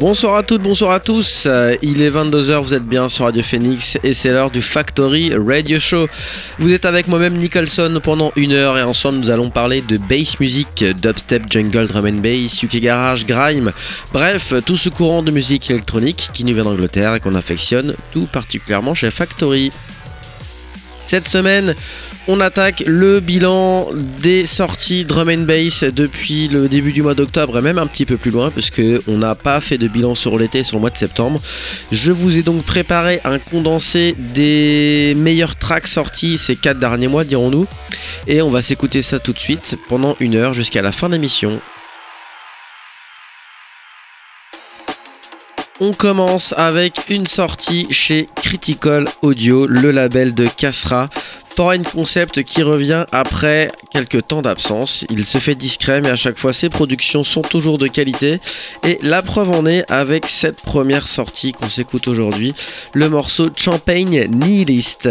Bonsoir à toutes, bonsoir à tous, il est 22h, vous êtes bien sur Radio Phoenix et c'est l'heure du Factory Radio Show. Vous êtes avec moi-même Nicholson pendant une heure et ensemble nous allons parler de bass music, dubstep, jungle, drum and bass, UK garage, grime, bref tout ce courant de musique électronique qui nous vient d'Angleterre et qu'on affectionne tout particulièrement chez Factory. Cette semaine, on attaque le bilan des sorties drum and bass depuis le début du mois d'octobre et même un petit peu plus loin puisque on n'a pas fait de bilan sur l'été, sur le mois de septembre. Je vous ai donc préparé un condensé des meilleurs tracks sortis ces 4 derniers mois, dirons-nous. Et on va s'écouter ça tout de suite pendant une heure jusqu'à la fin de l'émission. On commence avec une sortie chez Critical Audio, le label de Kassra. Foreign Concept qui revient après quelques temps d'absence. Il se fait discret mais à chaque fois ses productions sont toujours de qualité. Et la preuve en est avec cette première sortie qu'on s'écoute aujourd'hui, le morceau Champagne Nihilist.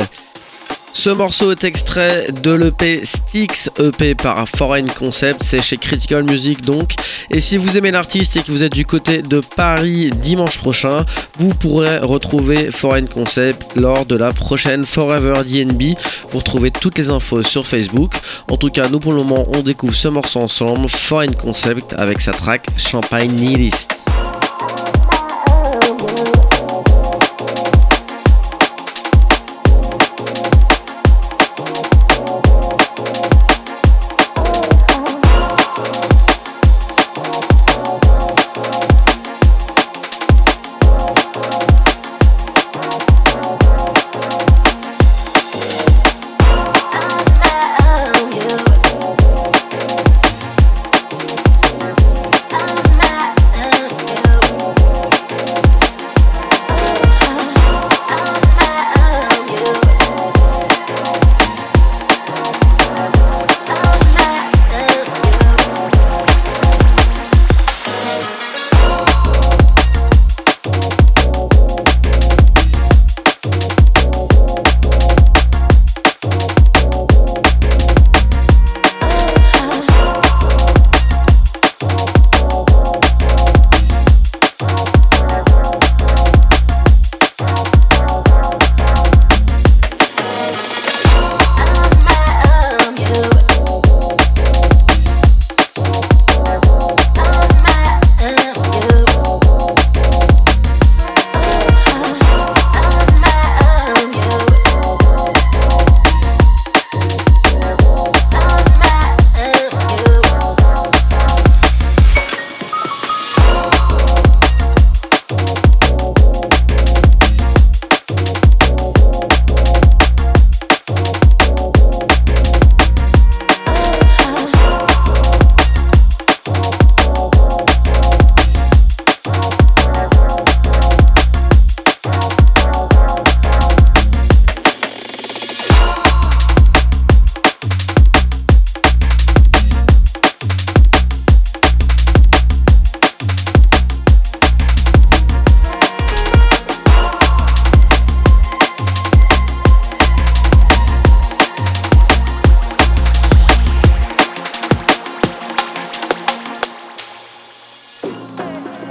Ce morceau est extrait de l'EP Styx, EP par Foreign Concept, c'est chez Critical Music donc. Et si vous aimez l'artiste et que vous êtes du côté de Paris dimanche prochain, vous pourrez retrouver Foreign Concept lors de la prochaine Forever DNB. Vous retrouvez toutes les infos sur Facebook. En tout cas, nous pour le moment, on découvre ce morceau ensemble, Foreign Concept avec sa track Champagne Nihilist.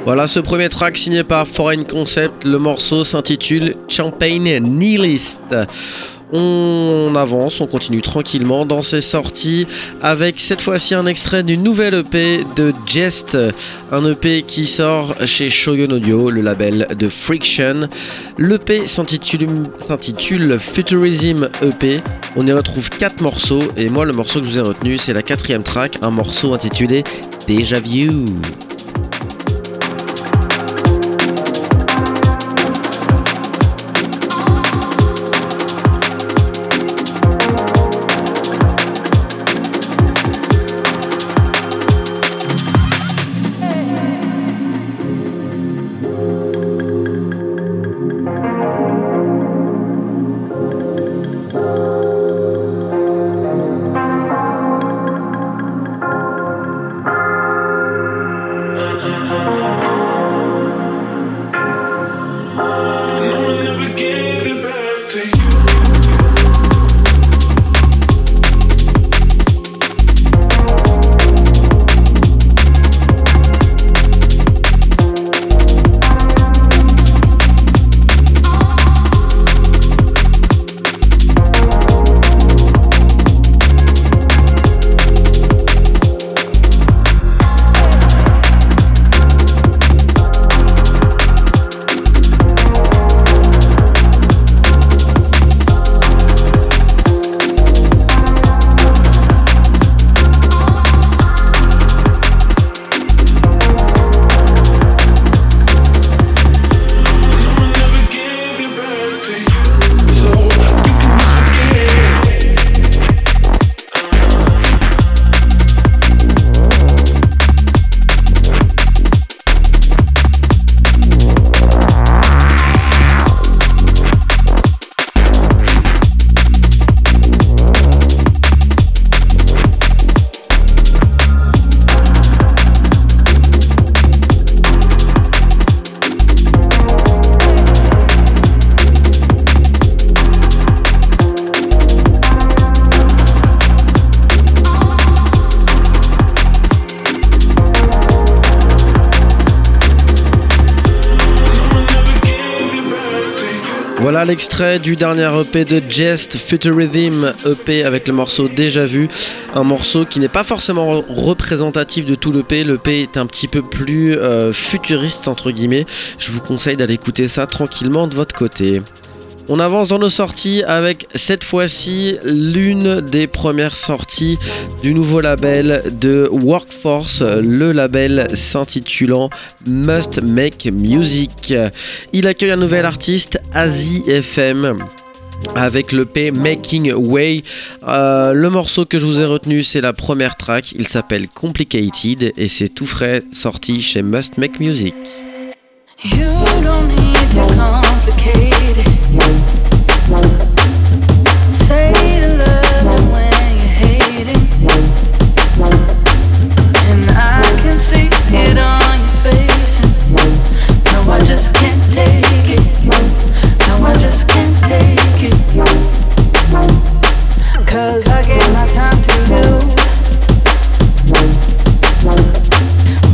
Voilà ce premier track signé par Foreign Concept, le morceau s'intitule Champagne Nihilist. On avance, on continue tranquillement dans ses sorties avec cette fois-ci un extrait d'une nouvelle EP de Jest, un EP qui sort chez Shogun Audio, le label de Friction. L'EP s'intitule Futurism EP. On y retrouve 4 morceaux et moi le morceau que je vous ai retenu c'est la 4ème track, un morceau intitulé Déjà View. Voilà l'extrait du dernier EP de Jest, Futurism EP avec le morceau Déjà Vu, un morceau qui n'est pas forcément représentatif de tout l'EP, l'EP est un petit peu plus futuriste entre guillemets, je vous conseille d'aller écouter ça tranquillement de votre côté. On avance dans nos sorties avec cette fois-ci l'une des premières sorties du nouveau label de Workforce, le label s'intitulant Must Make Music. Il accueille un nouvel artiste, Azi FM, avec l'EP Making Way. Le morceau que je vous ai retenu, c'est la première track, il s'appelle Complicated et c'est tout frais sorti chez Must Make Music. You don't need to complicate it. Say you love it when you hate it, and I can see it on your face. No, I just can't take it. No, I just can't take it. 'Cause I gave my time to you.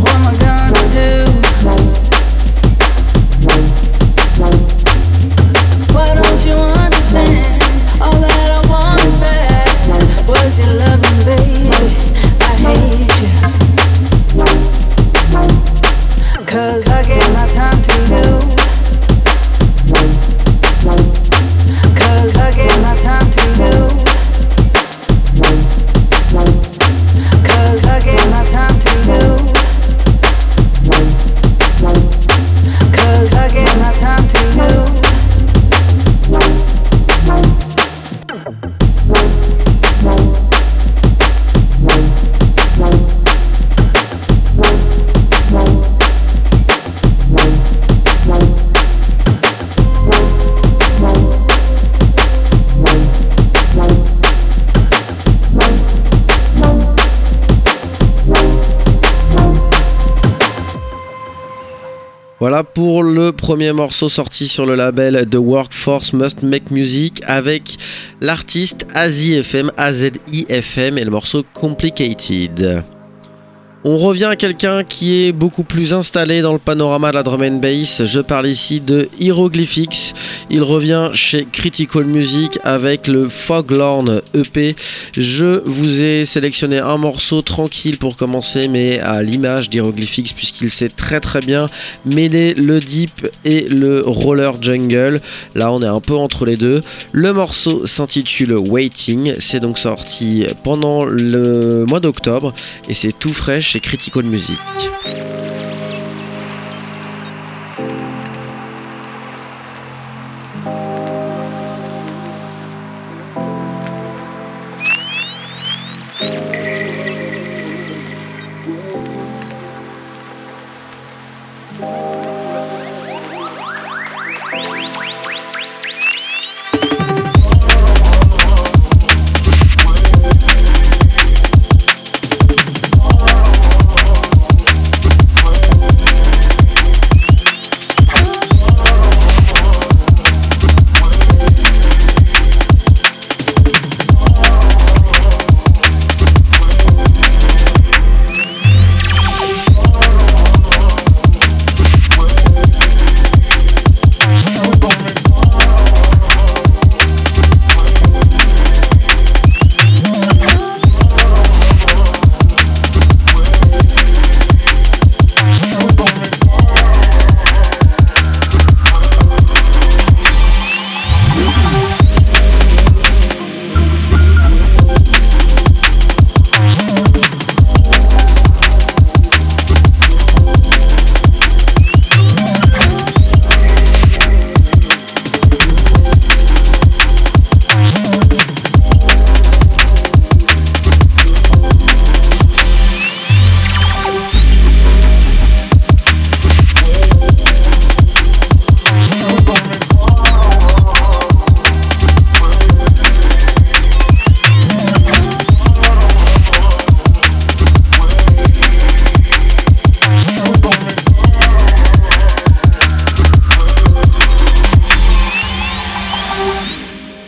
What am I gonna do? Why don't you understand? All that I wanted back was your loving, baby. I hate you, 'cause I gave my time to you. 'Cause I gave my time to you. 'Cause I gave my time to you. 'Cause I gave my time to you. Voilà pour le premier morceau sorti sur le label de Workforce Must Make Music avec l'artiste AZI FM et le morceau Complicated. On revient à quelqu'un qui est beaucoup plus installé dans le panorama de la drum and bass, je parle ici de Hieroglyphics. Il revient chez Critical Music avec le Foghorn EP. Je vous ai sélectionné un morceau tranquille pour commencer, mais à l'image d'Hieroglyphics, puisqu'il sait très très bien mêler le deep et le roller jungle. Là on est un peu entre les deux. Le morceau s'intitule Waiting, c'est donc sorti pendant le mois d'octobre et c'est tout frais chez Critical Music.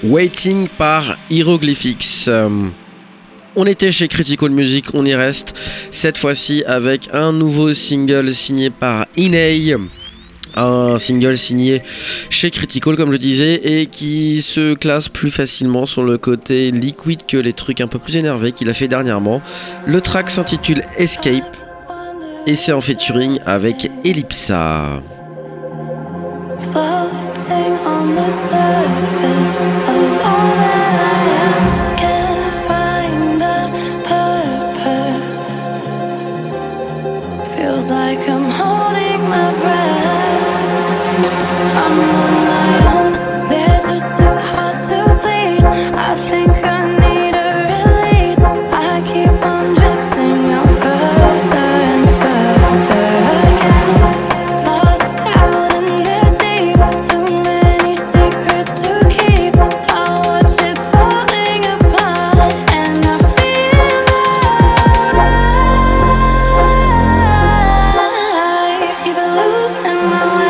Waiting par Hieroglyphics. On était chez Critical Music, on y reste, cette fois-ci avec un nouveau single signé par Iney. Un single signé chez Critical comme je disais et qui se classe plus facilement sur le côté liquide que les trucs un peu plus énervés qu'il a fait dernièrement. Le track s'intitule Escape et c'est en featuring avec Ellipsa. Floating on the surface of all that I am, can't find the purpose. Feels like I'm holding my breath. I'm on my own, they're just too hard to please. I think I need a release. I keep on drifting out further and further. Keep losing my way.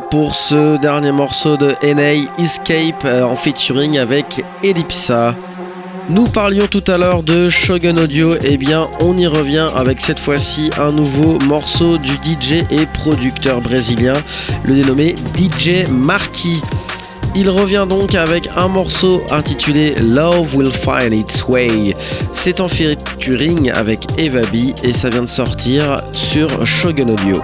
Voilà pour ce dernier morceau de NA Escape en featuring avec Ellipsa. Nous parlions tout à l'heure de Shogun Audio, et eh bien on y revient avec cette fois-ci un nouveau morceau du DJ et producteur brésilien, le dénommé DJ Marquis. Il revient donc avec un morceau intitulé Love Will Find Its Way. C'est en featuring avec Evabi et ça vient de sortir sur Shogun Audio.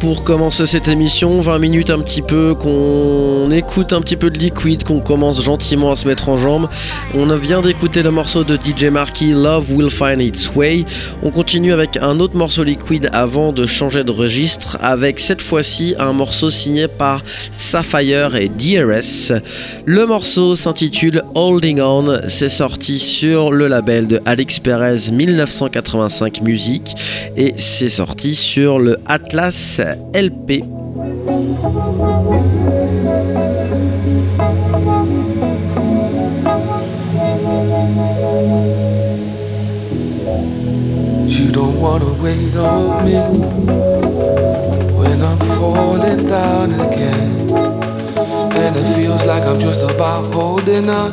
Pour commencer cette émission, 20 minutes un petit peu, qu'on écoute un petit peu de liquide, qu'on commence gentiment à se mettre en jambes. On vient d'écouter le morceau de DJ Marquis, Love Will Find Its Way. On continue avec un autre morceau liquide avant de changer de registre, avec cette fois-ci un morceau signé par Sapphire et DRS. Le morceau s'intitule Holding On, c'est sorti sur le label de Alix Perez 1985 Music et c'est sorti sur le Atlas LP. You don't wanna wait on me when I'm falling down again, and it feels like I'm just about holding on,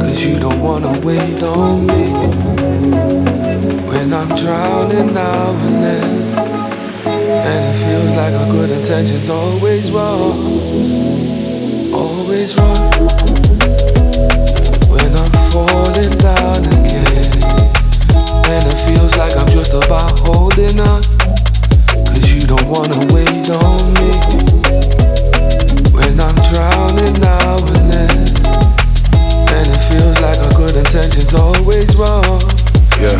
cause you don't wanna wait on me when I'm drowning now and then. And it feels like our good intentions always wrong, always wrong. When I'm falling down again, and it feels like I'm just about holding on, cause you don't wanna wait on me when I'm drowning now and then. And it feels like our good intentions always wrong. Yeah,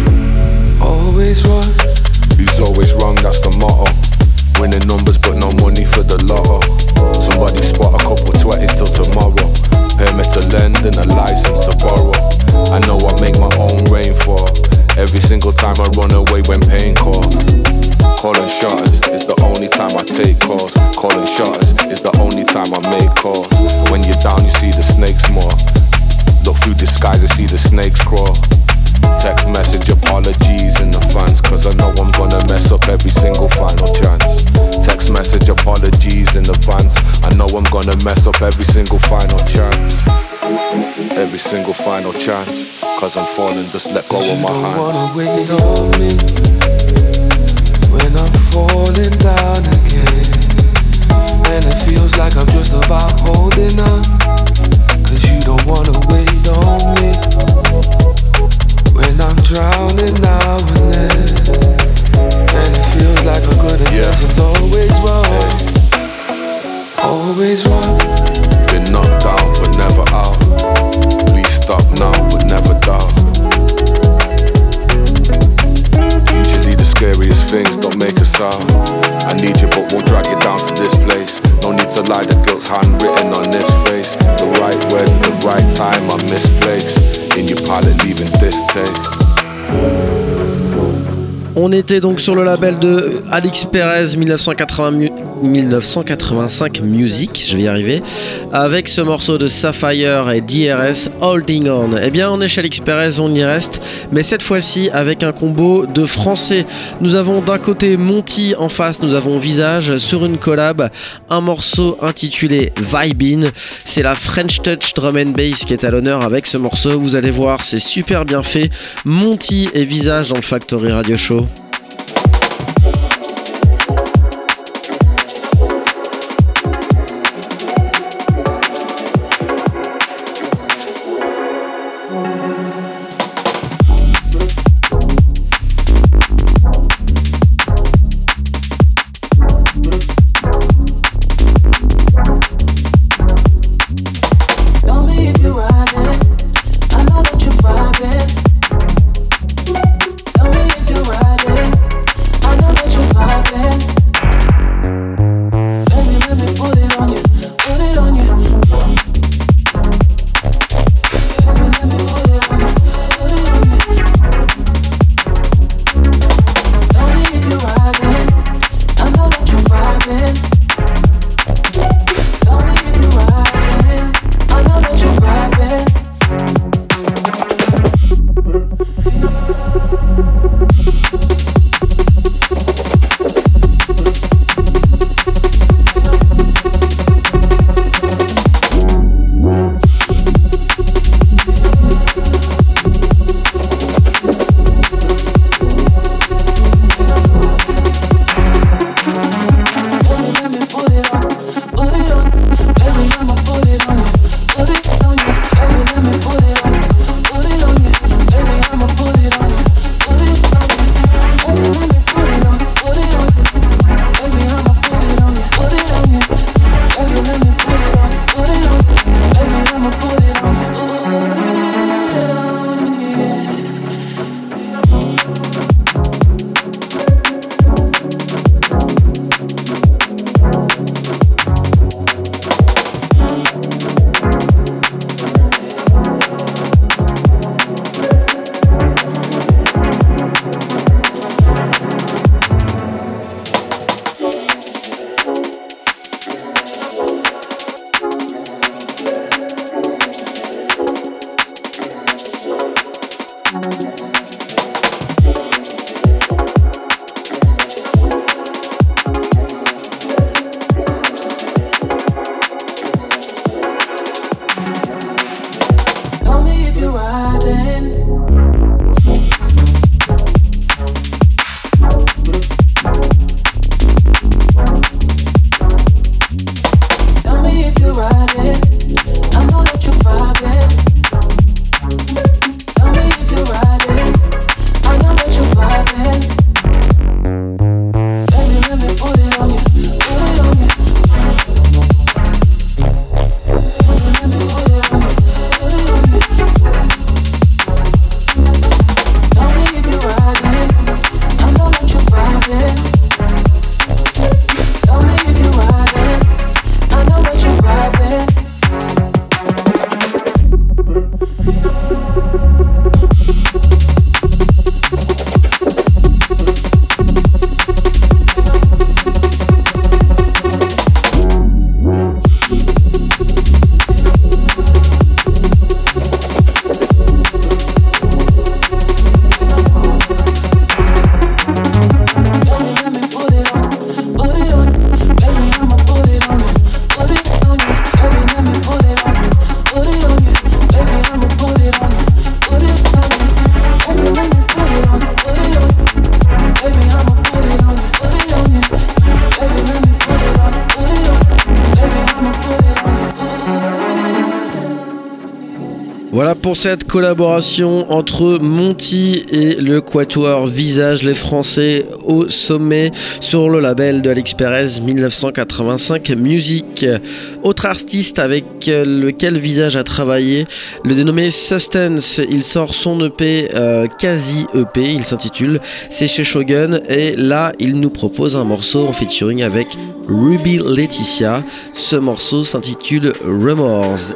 always wrong. He's always wrong, that's the motto. Winning numbers but no money for the lotto. Somebody spot a couple 20s till tomorrow. Permit to lend and a license to borrow. I know I make my own rainfall. Every single time I run away when pain calls. Calling shotters is the only time mess up every single final chance. Every single final chance. Cause I'm falling, just let go of my hands. You don't wanna wait on me when I'm falling down again. And it feels like I'm just about holding up. Cause you don't wanna wait on me when I'm drowning now and then. And it feels like I'm good at just always wrong. Always wrong. Been knocked down but never out. Please stop now but never doubt. Usually the scariest things don't make a sound. I need you but won't drag you down to this place. No need to lie, the guilt's handwritten on this face. The right words at the right time are misplaced. In your palette leaving distaste. On était donc sur le label de Alix Perez, 1985 Music, je vais y arriver, avec ce morceau de Sapphire et DRS, Holding On. Eh bien, on est chez Alix Perez, on y reste, mais cette fois-ci avec un combo de français. Nous avons d'un côté Monty, en face nous avons Visage, sur une collab, un morceau intitulé Vibin. C'est la French Touch Drum and Bass qui est à l'honneur avec ce morceau. Vous allez voir, c'est super bien fait. Monty et Visage dans le Factory Radio Show. Tell me if you're riding. Voilà pour cette collaboration entre Monty et le quatuor Visage, les Français au sommet sur le label de Alix Perez, 1985 Music. Autre artiste avec lequel Visage a travaillé, le dénommé Sustance, il sort son EP, quasi EP, il s'intitule, c'est chez Shogun, et là il nous propose un morceau en featuring avec Ruby Laetitia. Ce morceau s'intitule Remorse.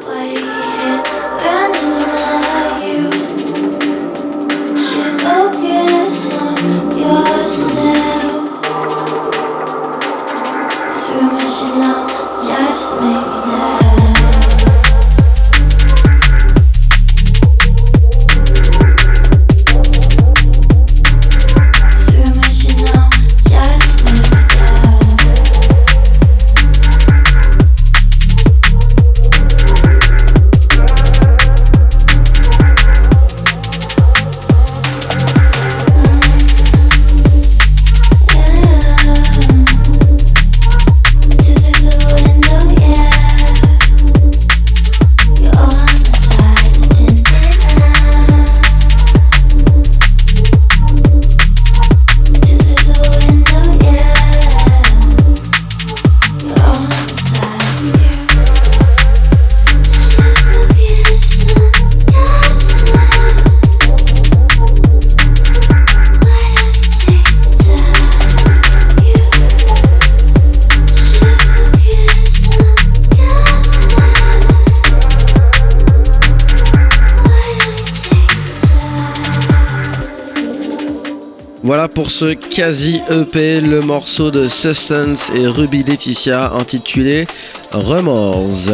Voilà pour ce quasi EP, le morceau de Sustance et Ruby Laetitia intitulé Remorse.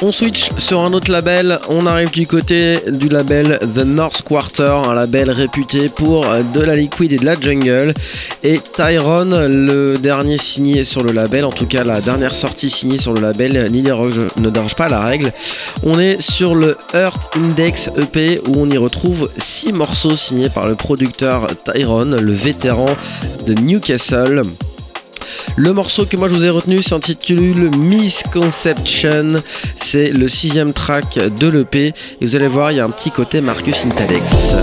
On switch sur un autre label, on arrive du côté du label The North Quarter, un label réputé pour de la liquid et de la jungle. Et Tyrone, le dernier signé sur le label, en tout cas la dernière sortie signée sur le label, ne déroge pas la règle. On est sur le Earth Index EP où on y retrouve 6 morceaux signés par le producteur Tyrone, le vétéran de Newcastle. Le morceau que moi je vous ai retenu s'intitule Misconception, c'est le 6e track de l'EP et vous allez voir il y a un petit côté Marcus Intalex.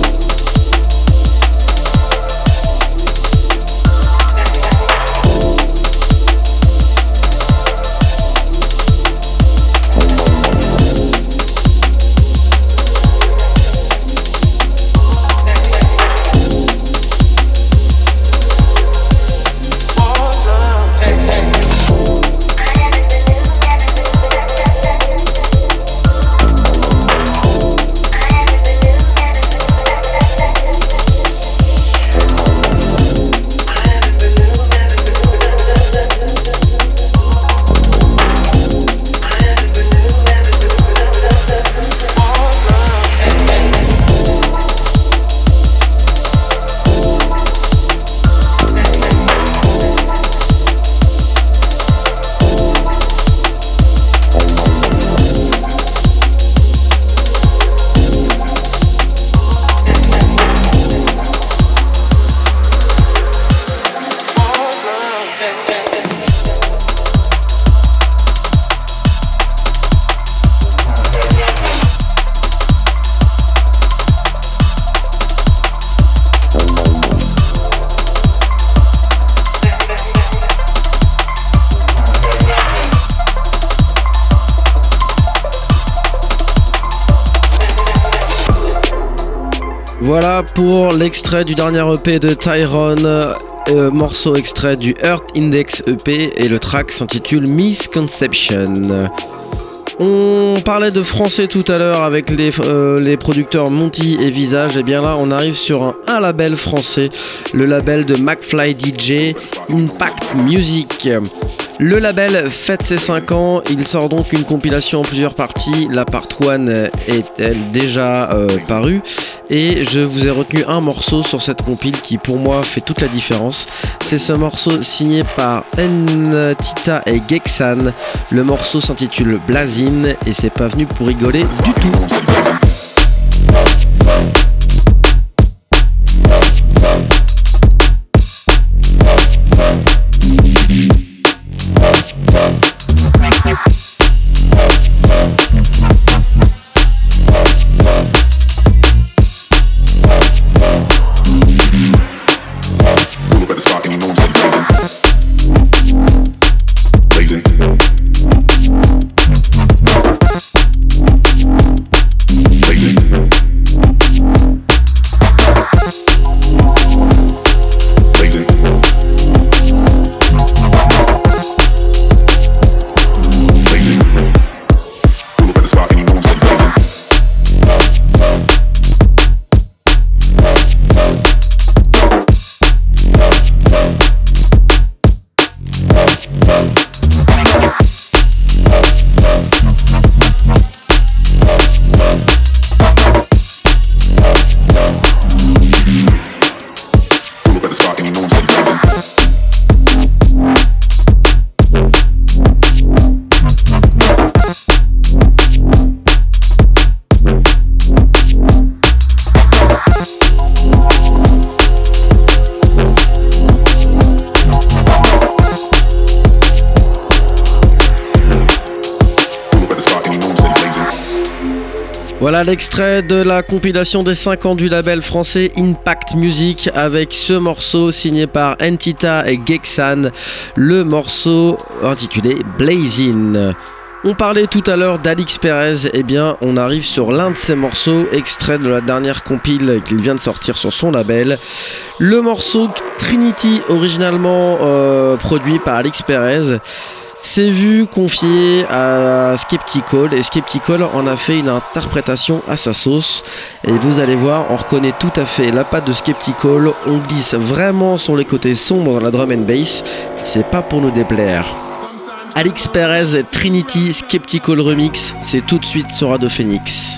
Voilà pour l'extrait du dernier EP de Tyrone, morceau extrait du Earth Index EP et le track s'intitule Misconception. On parlait de français tout à l'heure avec les producteurs Monty et Visage, et bien là on arrive sur un label français, le label de McFly DJ, Impact Music. Le label fête ses 5 ans, il sort donc une compilation en plusieurs parties, la part 1 est-elle déjà parue, et je vous ai retenu un morceau sur cette compile qui pour moi fait toute la différence, c'est ce morceau signé par N-Tita et Gexan, le morceau s'intitule Blazin et c'est pas venu pour rigoler du tout. Voilà l'extrait de la compilation des 5 ans du label français Impact Music avec ce morceau signé par Entita et Gexan, le morceau intitulé Blazin'. On parlait tout à l'heure d'Alix Perez, eh bien on arrive sur l'un de ses morceaux, extrait de la dernière compile qu'il vient de sortir sur son label. Le morceau Trinity, originalement produit par Alix Perez, s'est vu confié à Skeptical et Skeptical en a fait une interprétation à sa sauce et vous allez voir, on reconnaît tout à fait la patte de Skeptical, on glisse vraiment sur les côtés sombres dans la drum and bass, c'est pas pour nous déplaire. Alix Perez, Trinity, Skeptical Remix, c'est tout de suite sur Radio Phoenix.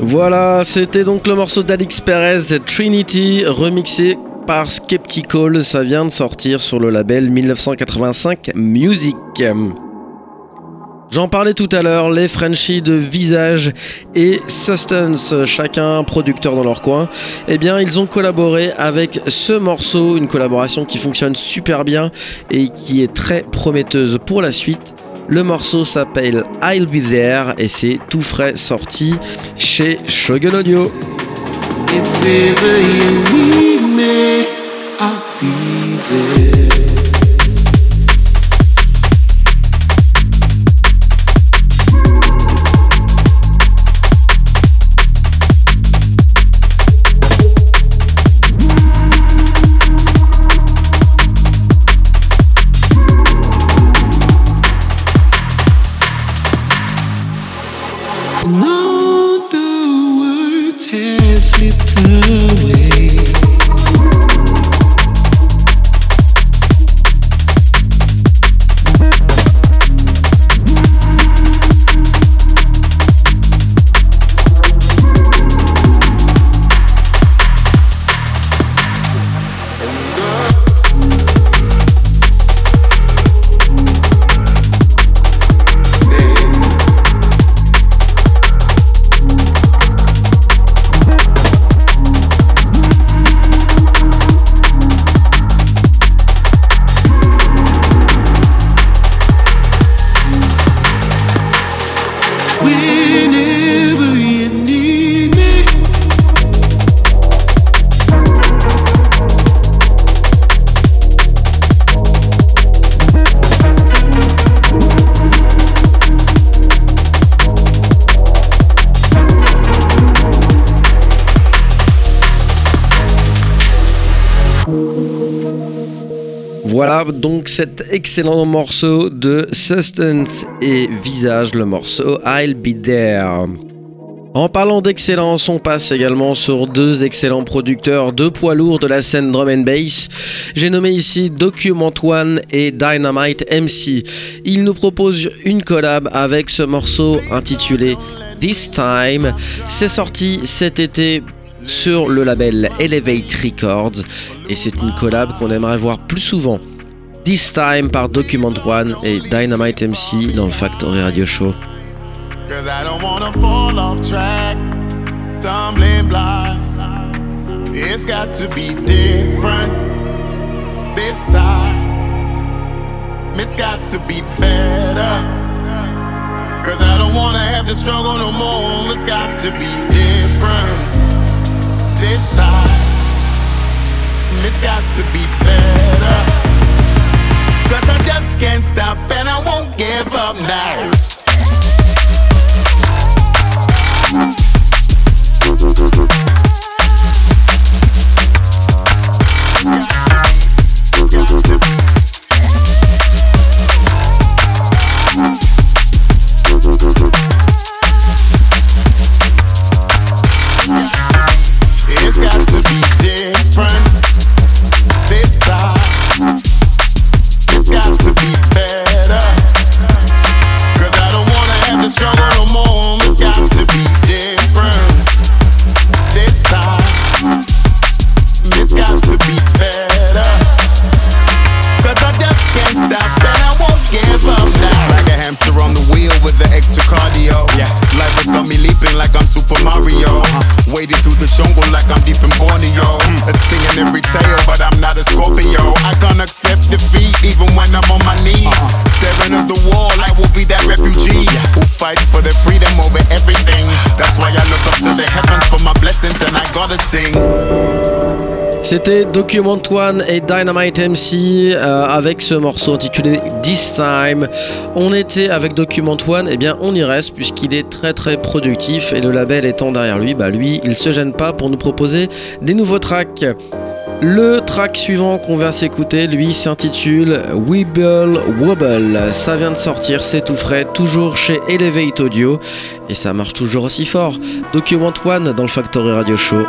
Voilà, c'était donc le morceau d'Alix Perez, Trinity, remixé par Skeptical. Ça vient de sortir sur le label 1985 Music. J'en parlais tout à l'heure, les Frenchies de Visage et Sustance, chacun producteur dans leur coin, eh bien ils ont collaboré avec ce morceau, une collaboration qui fonctionne super bien et qui est très prometteuse pour la suite. Le morceau s'appelle I'll Be There et c'est tout frais sorti chez Shogun Audio. Away. Voilà donc cet excellent morceau de Substance et Visage, le morceau I'll Be There. En parlant d'excellence, on passe également sur deux excellents producteurs, deux poids lourds de la scène drum and bass. J'ai nommé ici Document One et Dynamite MC. Ils nous proposent une collab avec ce morceau intitulé This Time. C'est sorti cet été sur le label Elevate Records et c'est une collab qu'on aimerait voir plus souvent. This Time par Document One et Dynamite MC dans le Factory Radio Show. 'Cause I don't wanna fall off track, stumbling blind. It's got to be different this time. It's got to be better. 'Cause I don't wanna have to struggle no more. It's got to be different this time. It's got to be better. 'Cause I just can't stop and I won't give up now. C'était Document One et Dynamite MC avec ce morceau intitulé This Time. On était avec Document One, et bien on y reste puisqu'il est très très productif et le label étant derrière lui, bah lui il se gêne pas pour nous proposer des nouveaux tracks. Le track suivant qu'on va s'écouter, lui, s'intitule Wibble Wobble. Ça vient de sortir, c'est tout frais, toujours chez Elevate Audio. Et ça marche toujours aussi fort. Document One dans le Factory Radio Show.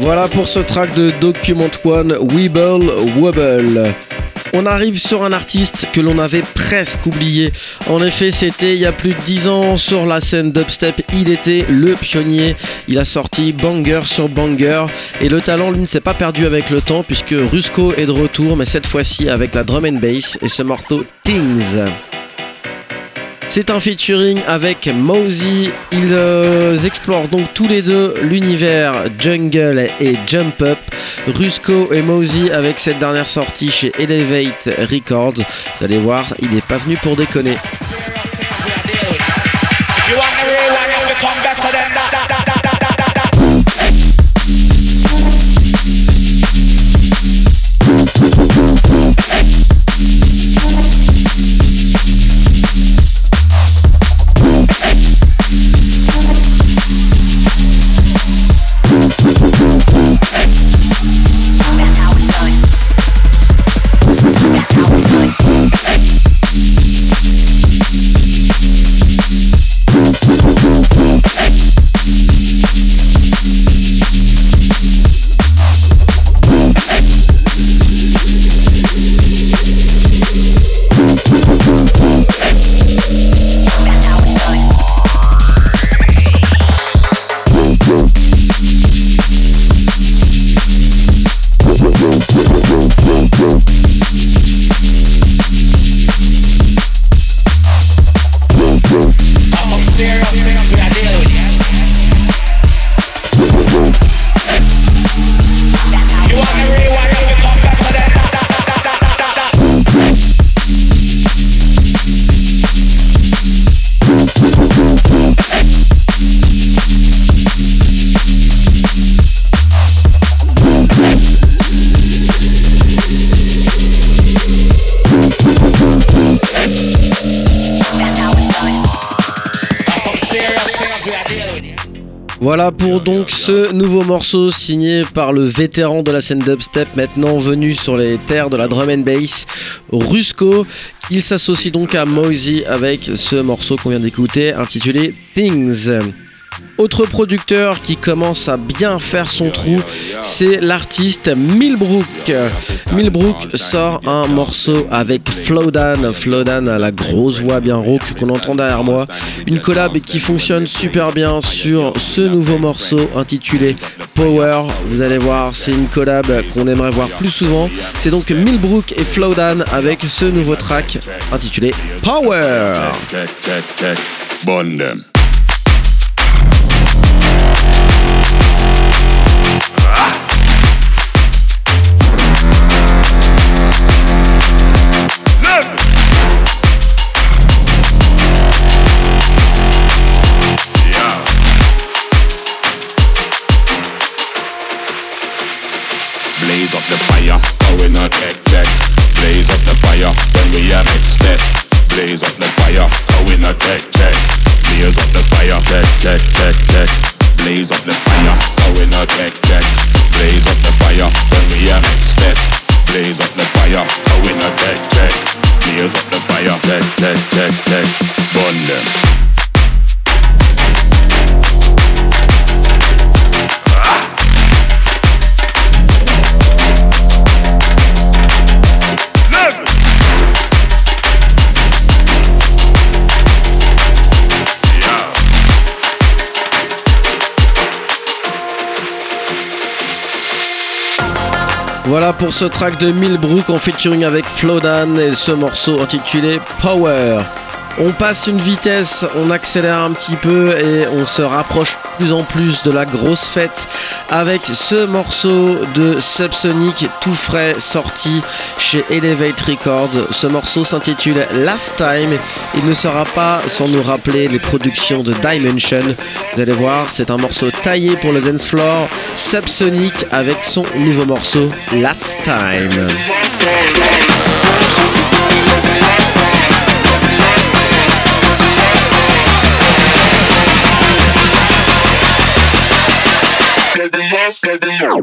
Voilà pour ce track de Document One, Wibble Wobble. On arrive sur un artiste que l'on avait presque oublié. En effet, c'était il y a plus de 10 ans sur la scène dubstep. Il était le pionnier. Il a sorti banger sur banger. Et le talent, lui, ne s'est pas perdu avec le temps puisque Rusko est de retour, mais cette fois-ci avec la drum and bass et ce morceau Things. C'est un featuring avec Mozey. Ils explorent donc tous les deux l'univers jungle et jump up. Rusko et Mozey avec cette dernière sortie chez Elevate Records. Vous allez voir, il n'est pas venu pour déconner. Voilà pour donc ce nouveau morceau signé par le vétéran de la scène dubstep, maintenant venu sur les terres de la drum and bass, Rusko. Il s'associe donc à Mozey avec ce morceau qu'on vient d'écouter intitulé Things. Autre producteur qui commence à bien faire son trou, c'est l'artiste Millbrook. Millbrook sort un morceau avec Flowdan. Flowdan a la grosse voix bien rauque qu'on entend derrière moi. Une collab qui fonctionne super bien sur ce nouveau morceau intitulé Power. Vous allez voir, c'est une collab qu'on aimerait voir plus souvent. C'est donc Millbrook et Flowdan avec ce nouveau track intitulé Power. Bonne. Blaze up the fire, but we not hectic. Blaze up the fire, when we are mixed it. Blaze up the fire, but we not hectic. Blaze up the fire, check, check, check, check. Blaze up the fire, but we not hectic. Blaze up the fire, when we are mixed it. Blaze up the fire, but we not hectic. Blaze up the fire, check, check, check, check. Burn them. Voilà pour ce track de Millbrook en featuring avec Flowdan et ce morceau intitulé Power. On passe une vitesse, on accélère un petit peu et on se rapproche de plus en plus de la grosse fête avec ce morceau de Subsonic tout frais sorti chez Elevate Records. Ce morceau s'intitule Last Time. Il ne sera pas sans nous rappeler les productions de Dimension. Vous allez voir, c'est un morceau taillé pour le dance floor. Subsonic avec son nouveau morceau Last Time. Baby, no.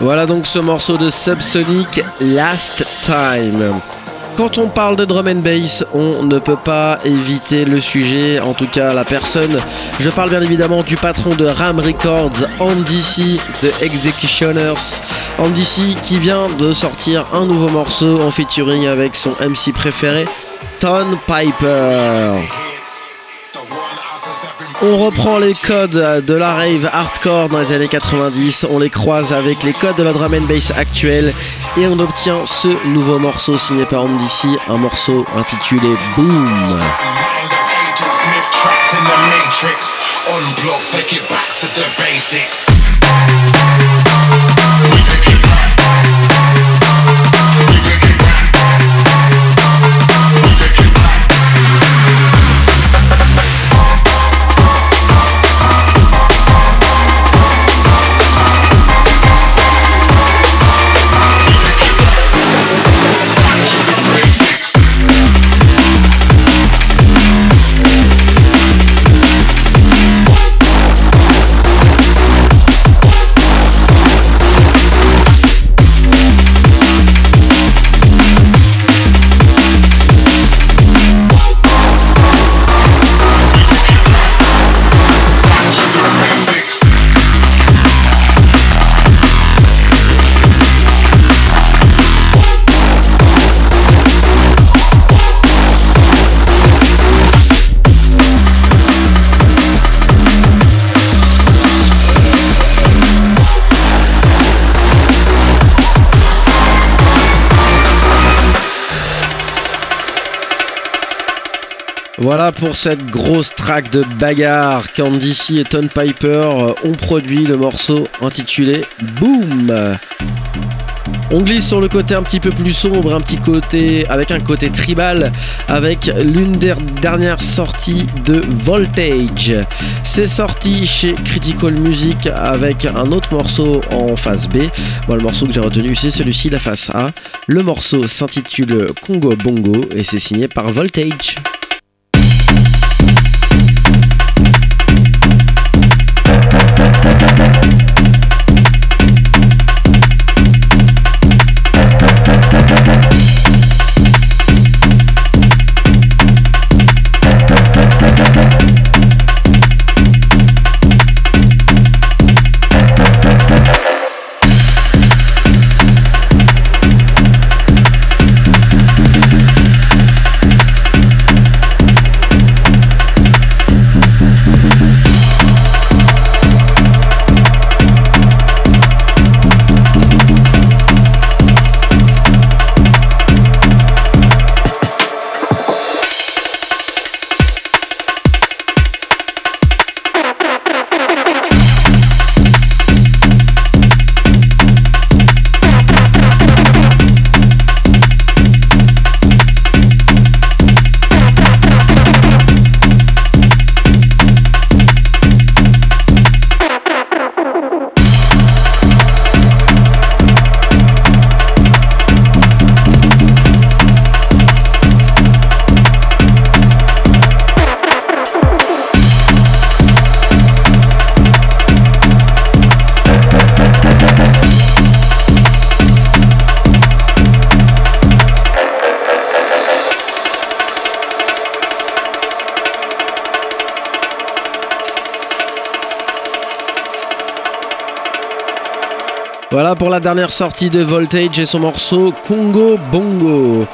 Voilà donc ce morceau de Subsonic, Last Time. Quand on parle de drum and bass, on ne peut pas éviter le sujet, en tout cas la personne. Je parle bien évidemment du patron de Ram Records, Andy C, The Executioners. Andy C qui vient de sortir un nouveau morceau en featuring avec son MC préféré, Tone Piper. On reprend les codes de la rave hardcore dans les années 90, on les croise avec les codes de la drum and bass actuelle et on obtient ce nouveau morceau signé par Andy C, un morceau intitulé Boom. Voilà pour cette grosse track de bagarre qu'Andy C et Tom Piper ont produit, le morceau intitulé Boom. On glisse sur le côté un petit peu plus sombre, avec un côté tribal, avec l'une des dernières sorties de Voltage. C'est sorti chez Critical Music avec un autre morceau en face B. Bon, le morceau que j'ai retenu, c'est celui-ci, la face A. Le morceau s'intitule Congo Bongo et c'est signé par Voltage. Voilà pour la dernière sortie de Voltage et son morceau Congo Bongo.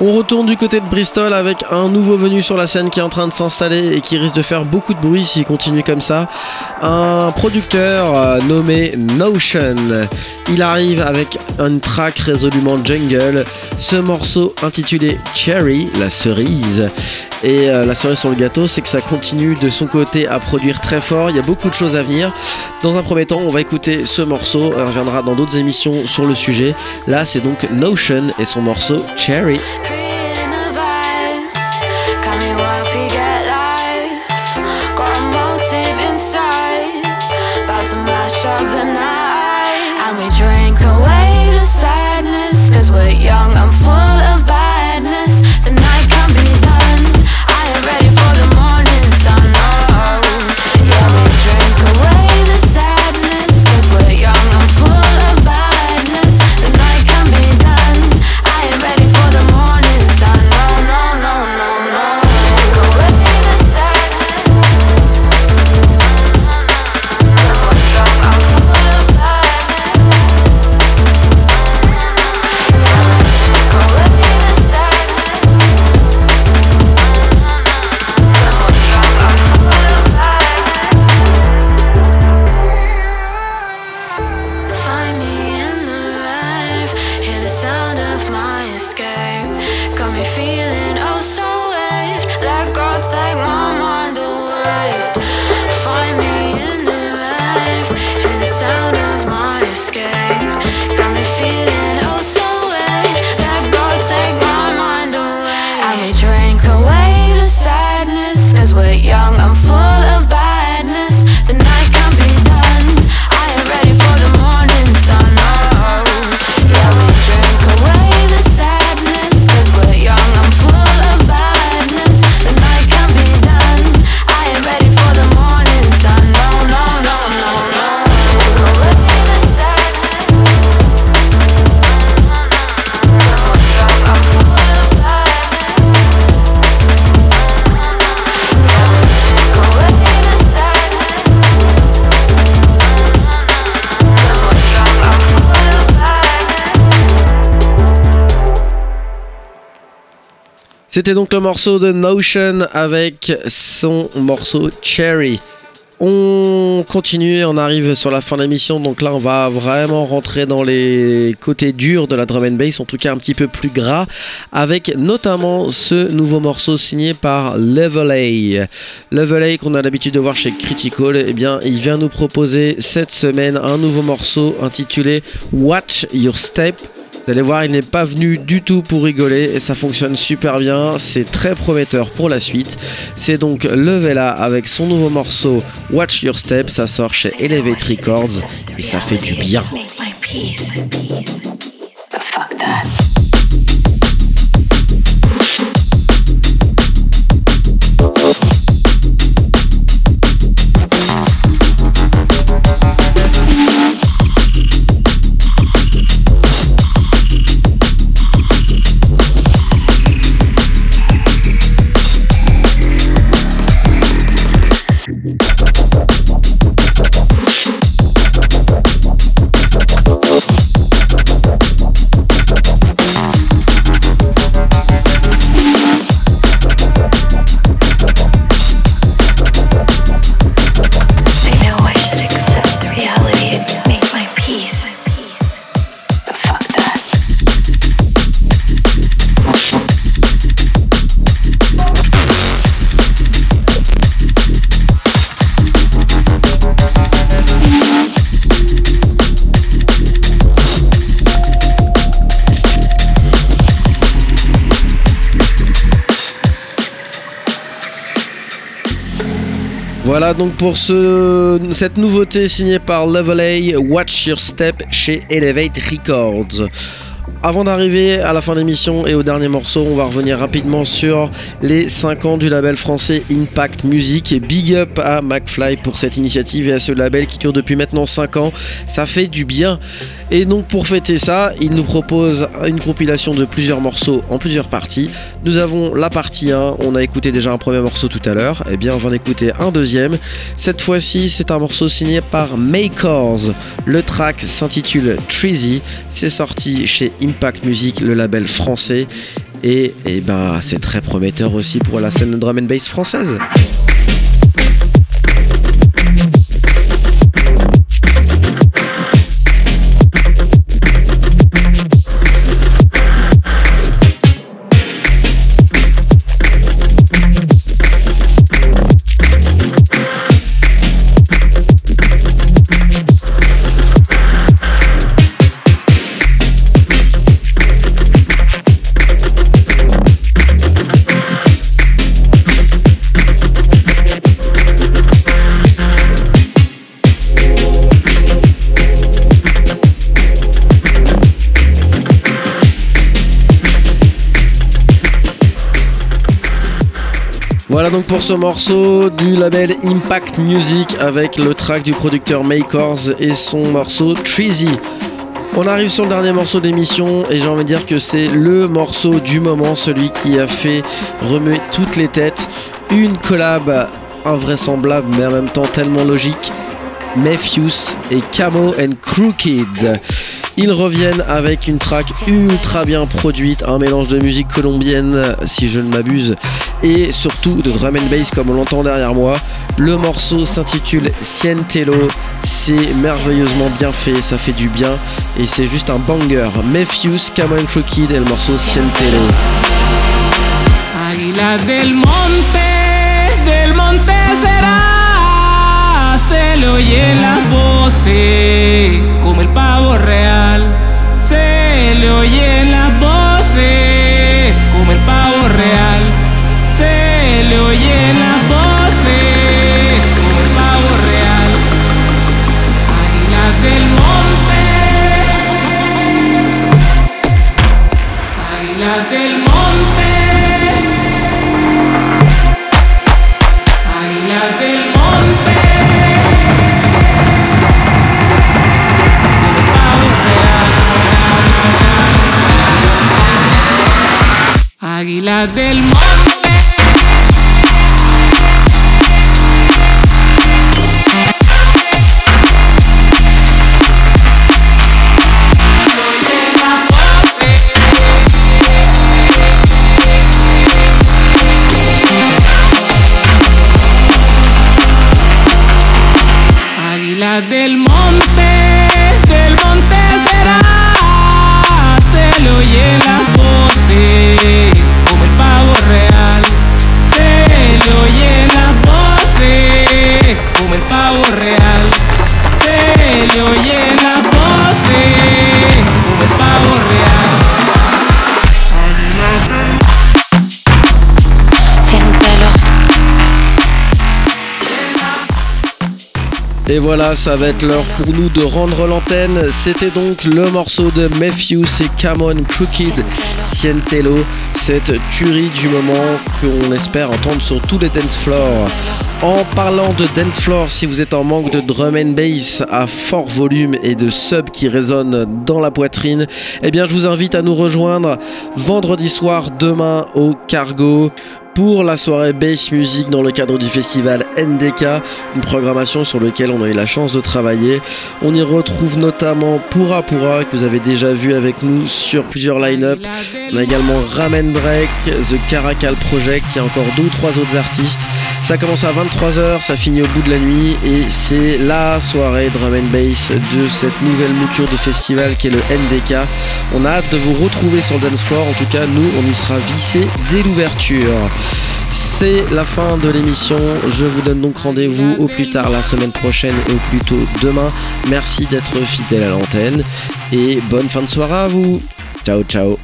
On retourne du côté de Bristol avec un nouveau venu sur la scène qui est en train de s'installer et qui risque de faire beaucoup de bruit s'il continue comme ça. Un producteur nommé Notion. Il arrive avec une track résolument jungle. Ce morceau intitulé Cherry, la cerise. Et la cerise sur le gâteau, c'est que ça continue de son côté à produire très fort. Il y a beaucoup de choses à venir. Dans un premier temps, on va écouter ce morceau. On reviendra dans d'autres émissions sur le sujet. Là, c'est donc Notion et son morceau Cherry. C'était donc le morceau de Notion avec son morceau Cherry. On continue, on arrive sur la fin de l'émission, donc là on va vraiment rentrer dans les côtés durs de la drum and bass, en tout cas un petit peu plus gras, avec notamment ce nouveau morceau signé par Level A. Level A qu'on a l'habitude de voir chez Critical, eh bien il vient nous proposer cette semaine un nouveau morceau intitulé Watch Your Step. Vous allez voir, il n'est pas venu du tout pour rigoler et ça fonctionne super bien, c'est très prometteur pour la suite. C'est donc Level A avec son nouveau morceau Watch Your Step, ça sort chez Elevate Records et ça fait du bien. Voilà donc pour cette nouveauté signée par Level A, Watch Your Step chez Elevate Records. Avant d'arriver à la fin de l'émission et au dernier morceau, on va revenir rapidement sur les 5 ans du label français Impact Music. Et big up à McFly pour cette initiative et à ce label qui dure depuis maintenant 5 ans. Ça fait du bien. Et donc pour fêter ça, il nous propose une compilation de plusieurs morceaux en plusieurs parties. Nous avons la partie 1, on a écouté déjà un premier morceau tout à l'heure. Et bien on va en écouter un deuxième. Cette fois-ci, c'est un morceau signé par Makers. Le track s'intitule Treasy. C'est sorti chez Impact Music, le label français, et ben c'est très prometteur aussi pour la scène drum and bass française. Voilà donc pour ce morceau du label Impact Music avec le track du producteur Makers et son morceau Treasy. On arrive sur le dernier morceau de l'émission et j'ai envie de dire que c'est le morceau du moment, celui qui a fait remuer toutes les têtes. Une collab invraisemblable mais en même temps tellement logique. Matthews et Camo & Crooked. Ils reviennent avec une track ultra bien produite, un mélange de musique colombienne si je ne m'abuse et surtout de drum and bass comme on l'entend derrière moi. Le morceau s'intitule Siéntelo, c'est merveilleusement bien fait, ça fait du bien et c'est juste un banger. Matthews, Camo & Crooked et le morceau Siéntelo. Águila del monte será, se le oyen las voces como el pavo real, se le oyen las voces como el pavo real, se le oyen las voces como el pavo real, águilas del monte, águilas del monte, águilas del monte. Águilas del monte. Et voilà, ça va être l'heure pour nous de rendre l'antenne. C'était donc le morceau de Matthews et Camon Crooked, Siéntelo, cette tuerie du moment qu'on espère entendre sur tous les dance floors. En parlant de dance floor, si vous êtes en manque de drum and bass à fort volume et de sub qui résonnent dans la poitrine, eh bien je vous invite à nous rejoindre vendredi soir demain au Cargo pour la soirée Bass Music dans le cadre du festival NDK, une programmation sur laquelle on a eu la chance de travailler. On y retrouve notamment Pura Pura, que vous avez déjà vu avec nous sur plusieurs line-up. On a également Ramen Break, The Caracal Project, il y a encore 2 ou 3 autres artistes. Ça commence à 23h, ça finit au bout de la nuit et c'est la soirée drum and bass de cette nouvelle mouture de festival qui est le NDK. On a hâte de vous retrouver sur le dance floor, en tout cas nous on y sera vissés dès l'ouverture. C'est la fin de l'émission, je vous donne donc rendez-vous au plus tard la semaine prochaine et au plus tôt demain. Merci d'être fidèle à l'antenne et bonne fin de soirée à vous. Ciao ciao.